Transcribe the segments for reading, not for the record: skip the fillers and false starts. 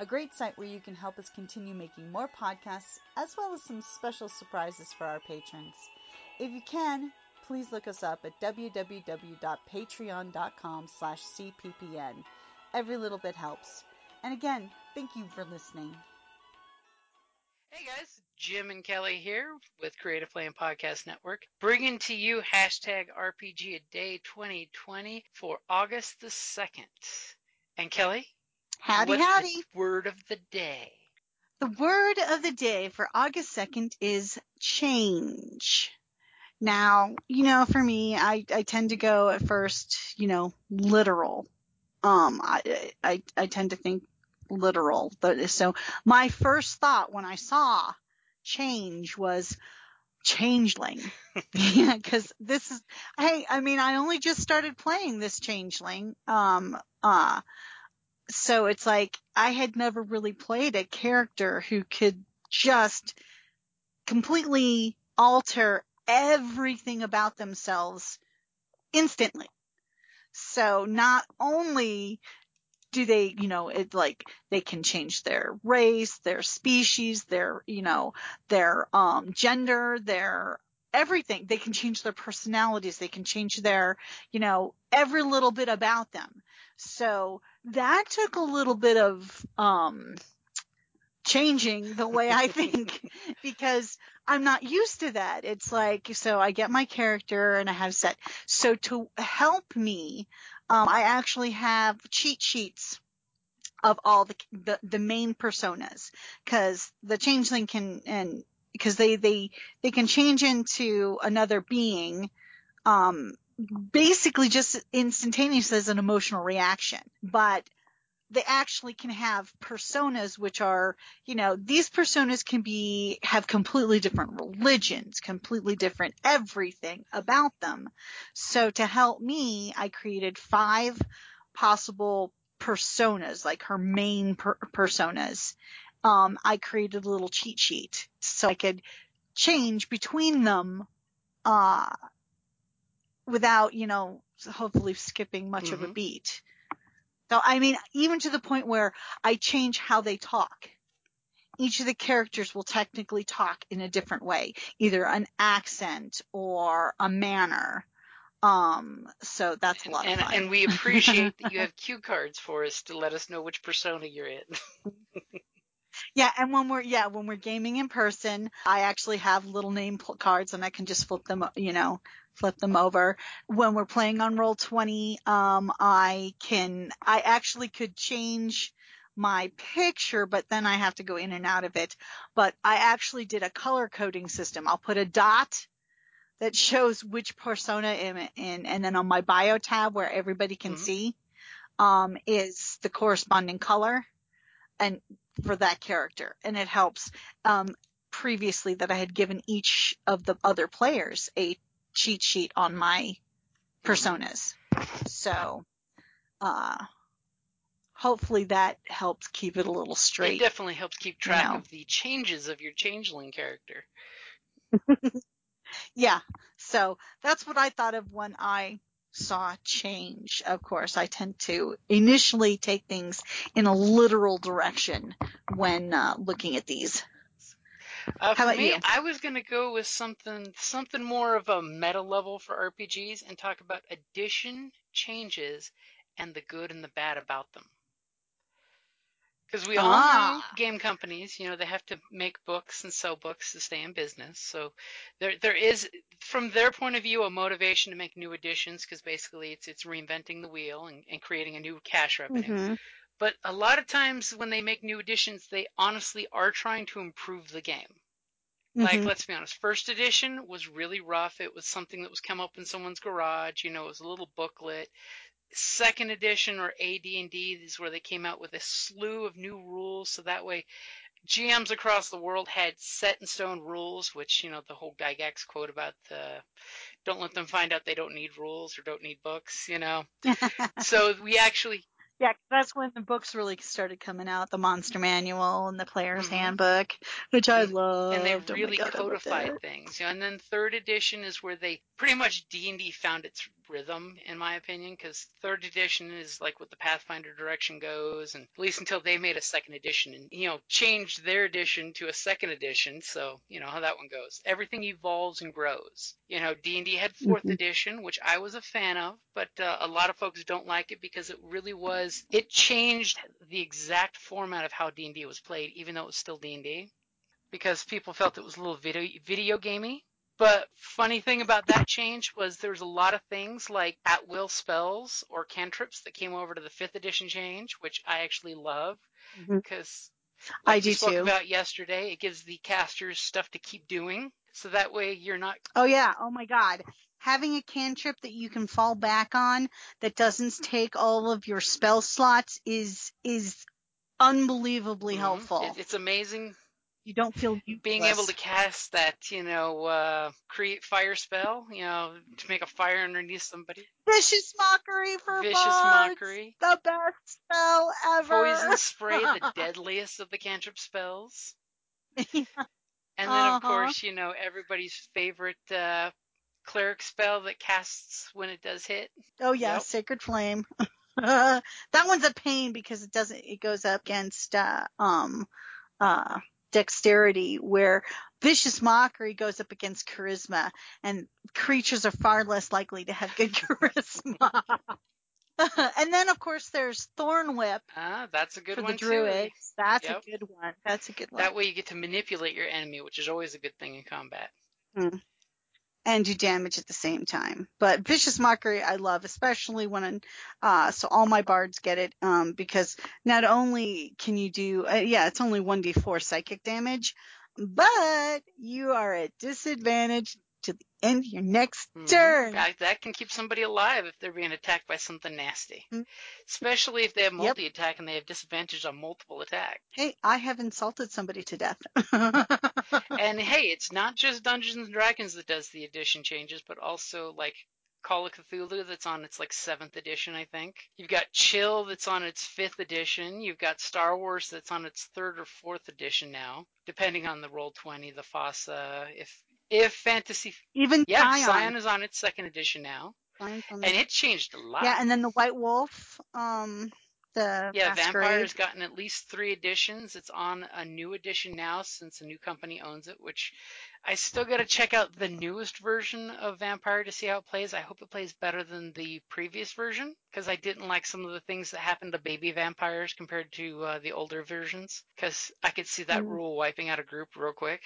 a great site where you can help us continue making more podcasts, as well as some special surprises for our patrons. If you can, please look us up at www.patreon.com/cppn. Every little bit helps. And again, thank you for listening. Hey guys, Jim and Kelly here with Creative Play and Podcast Network, bringing to you hashtag RPGADay2020 for August the 2nd. And Kelly? Howdy. The word of the day? The word of the day for August 2nd is change. Now, you know, for me, I tend to go at first, you know, literal. I tend to think literal. So my first thought when I saw change was changeling. Yeah, because this is, I only just started playing this changeling. So it's like I had never really played a character who could just completely alter everything about themselves instantly. So not only do they, you know, it like they can change their race, their species, their, you know, their gender, their everything. They can change their personalities. They can change their, you know, every little bit about them. So that took a little bit of changing the way I think because I'm not used to that. It's like, so I get my character and I have set. So to help me, I actually have cheat sheets of all the main personas because the changeling can, and because they can change into another being, basically just instantaneously as an emotional reaction, but they actually can have personas which are, you know, these personas can be, have completely different religions, completely different everything about them. So to help me, I created 5 possible personas, like her main personas. I created a little cheat sheet so I could change between them, without, you know, hopefully skipping much of a beat. So, I mean, even to the point where I change how they talk. Each of the characters will technically talk in a different way, either an accent or a manner. So that's a lot of fun. And we appreciate that you have cue cards for us to let us know which persona you're in. Yeah, and when we're gaming in person, I actually have little name cards and I can just flip them, you know, over. When we're playing on Roll20, I actually could change my picture, but then I have to go in and out of it. But I actually did a color coding system. I'll put a dot that shows which persona I'm in, and then on my bio tab where everybody can see, is the corresponding color. And for that character, and it helps. Previously, that I had given each of the other players a cheat sheet on my personas, so hopefully that helps keep it a little straight. It definitely helps keep track of the changes of your changeling character. Yeah, so that's what I thought of when I saw change. Of course, I tend to initially take things in a literal direction when looking at these. How about you? I was going to go with something more of a meta level for RPGs and talk about addition, changes, and the good and the bad about them. Because we all know game companies, you know, they have to make books and sell books to stay in business. So there is, from their point of view, a motivation to make new editions, because basically it's reinventing the wheel and creating a new cash revenue. Mm-hmm. But a lot of times when they make new editions, they honestly are trying to improve the game. Like, mm-hmm. Let's be honest, first edition was really rough. It was something that was come up in someone's garage. You know, it was a little booklet. Second edition, or AD&D, is where they came out with a slew of new rules. So that way GMs across the world had set in stone rules, which, you know, the whole Gygax quote about the don't let them find out they don't need rules or don't need books, you know. So we actually... Yeah, that's when the books really started coming out, the Monster Manual and the Player's mm-hmm. Handbook, which I love. And they really codified things. You know, and then third edition is where they pretty much D&D found its rhythm, in my opinion, because third edition is like what the Pathfinder direction goes, and at least until they made a second edition and, you know, changed their edition to a second edition. So, you know, how that one goes. Everything evolves and grows. You know, D&D had fourth mm-hmm. edition, which I was a fan of, but a lot of folks don't like it because it really was. It changed the exact format of how D&D was played, even though it was still D&D, because people felt it was a little video gamey. But funny thing about that change was there was a lot of things like at-will spells or cantrips that came over to the 5th edition change, which I actually love, because mm-hmm. like I do spoke too. About yesterday, it gives the casters stuff to keep doing, so that way you're not... Oh, yeah. Oh, my God. Having a cantrip that you can fall back on that doesn't take all of your spell slots is unbelievably mm-hmm. helpful. It's amazing. You don't feel useless. Being able to cast that, you know, create fire spell, you know, to make a fire underneath somebody. Vicious Mockery for Vicious Bugs. Mockery. The best spell ever. Poison Spray, the deadliest of the cantrip spells. Yeah. And then, of course, you know, everybody's favorite cleric spell that casts when it does hit. Oh yeah, yep. Sacred Flame. That one's a pain because it doesn't. It goes up against dexterity, where Vicious Mockery goes up against charisma, and creatures are far less likely to have good charisma. And then, of course, there's Thorn Whip. That's a good one, too. For the druids. That's a good one. That's a good one. That way you get to manipulate your enemy, which is always a good thing in combat. Mm. And do damage at the same time. But Vicious Mockery I love, especially when so all my bards get it, because not only can you do it's only 1d4 psychic damage, but you are at disadvantage to the end of your next turn. That can keep somebody alive if they're being attacked by something nasty, mm-hmm. especially if they have multi-attack and they have disadvantage on multiple attack. Hey, I have insulted somebody to death. And hey, it's not just Dungeons & Dragons that does the edition changes, but also like Call of Cthulhu that's on its like 7th edition, I think. You've got Chill that's on its 5th edition. You've got Star Wars that's on its 3rd or 4th edition now, depending on the Roll20, the FASA, if fantasy, even Scion is on its 2nd edition now, and it changed a lot. Yeah, and then the White Wolf, Masquerade. Vampire's gotten at least 3 editions. It's on a new edition now since a new company owns it. Which I still got to check out the newest version of Vampire to see how it plays. I hope it plays better than the previous version, because I didn't like some of the things that happened to baby vampires compared to the older versions. Because I could see that rule wiping out a group real quick.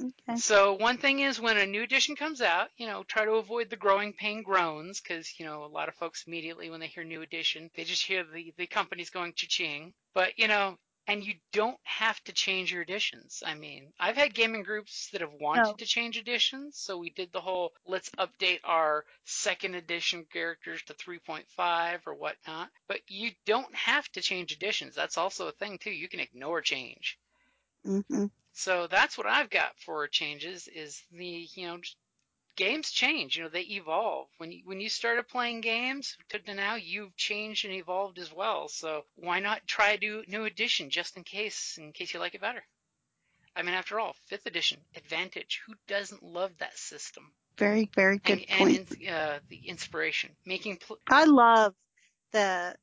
Okay. So one thing is, when a new edition comes out, you know, try to avoid the growing pain groans, because, you know, a lot of folks immediately when they hear new edition, they just hear the companies going cha-ching. But, you know, and you don't have to change your editions. I mean, I've had gaming groups that have wanted to change editions. So we did the whole, let's update our 2nd edition characters to 3.5 or whatnot. But you don't have to change editions. That's also a thing, too. You can ignore change. Mm-hmm. So that's what I've got for changes is games change, you know, they evolve. When you started playing games to now, you've changed and evolved as well. So why not try a new edition just in case you like it better? I mean, after all, 5th edition, advantage. Who doesn't love that system? Very, very good point. And the inspiration. I love the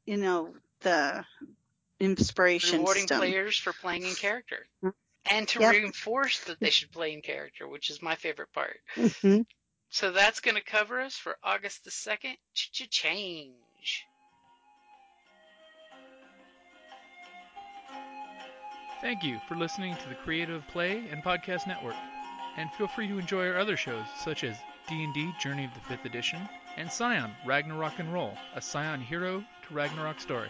inspiration rewarding system. Players for playing in character. And to reinforce that they should play in character, which is my favorite part. Mm-hmm. So that's going to cover us for August the 2nd. Change. Thank you for listening to the Creative Play and Podcast Network, and feel free to enjoy our other shows such as D&D Journey of the 5th Edition and Scion, Ragnarok and Roll, a Scion hero to Ragnarok story.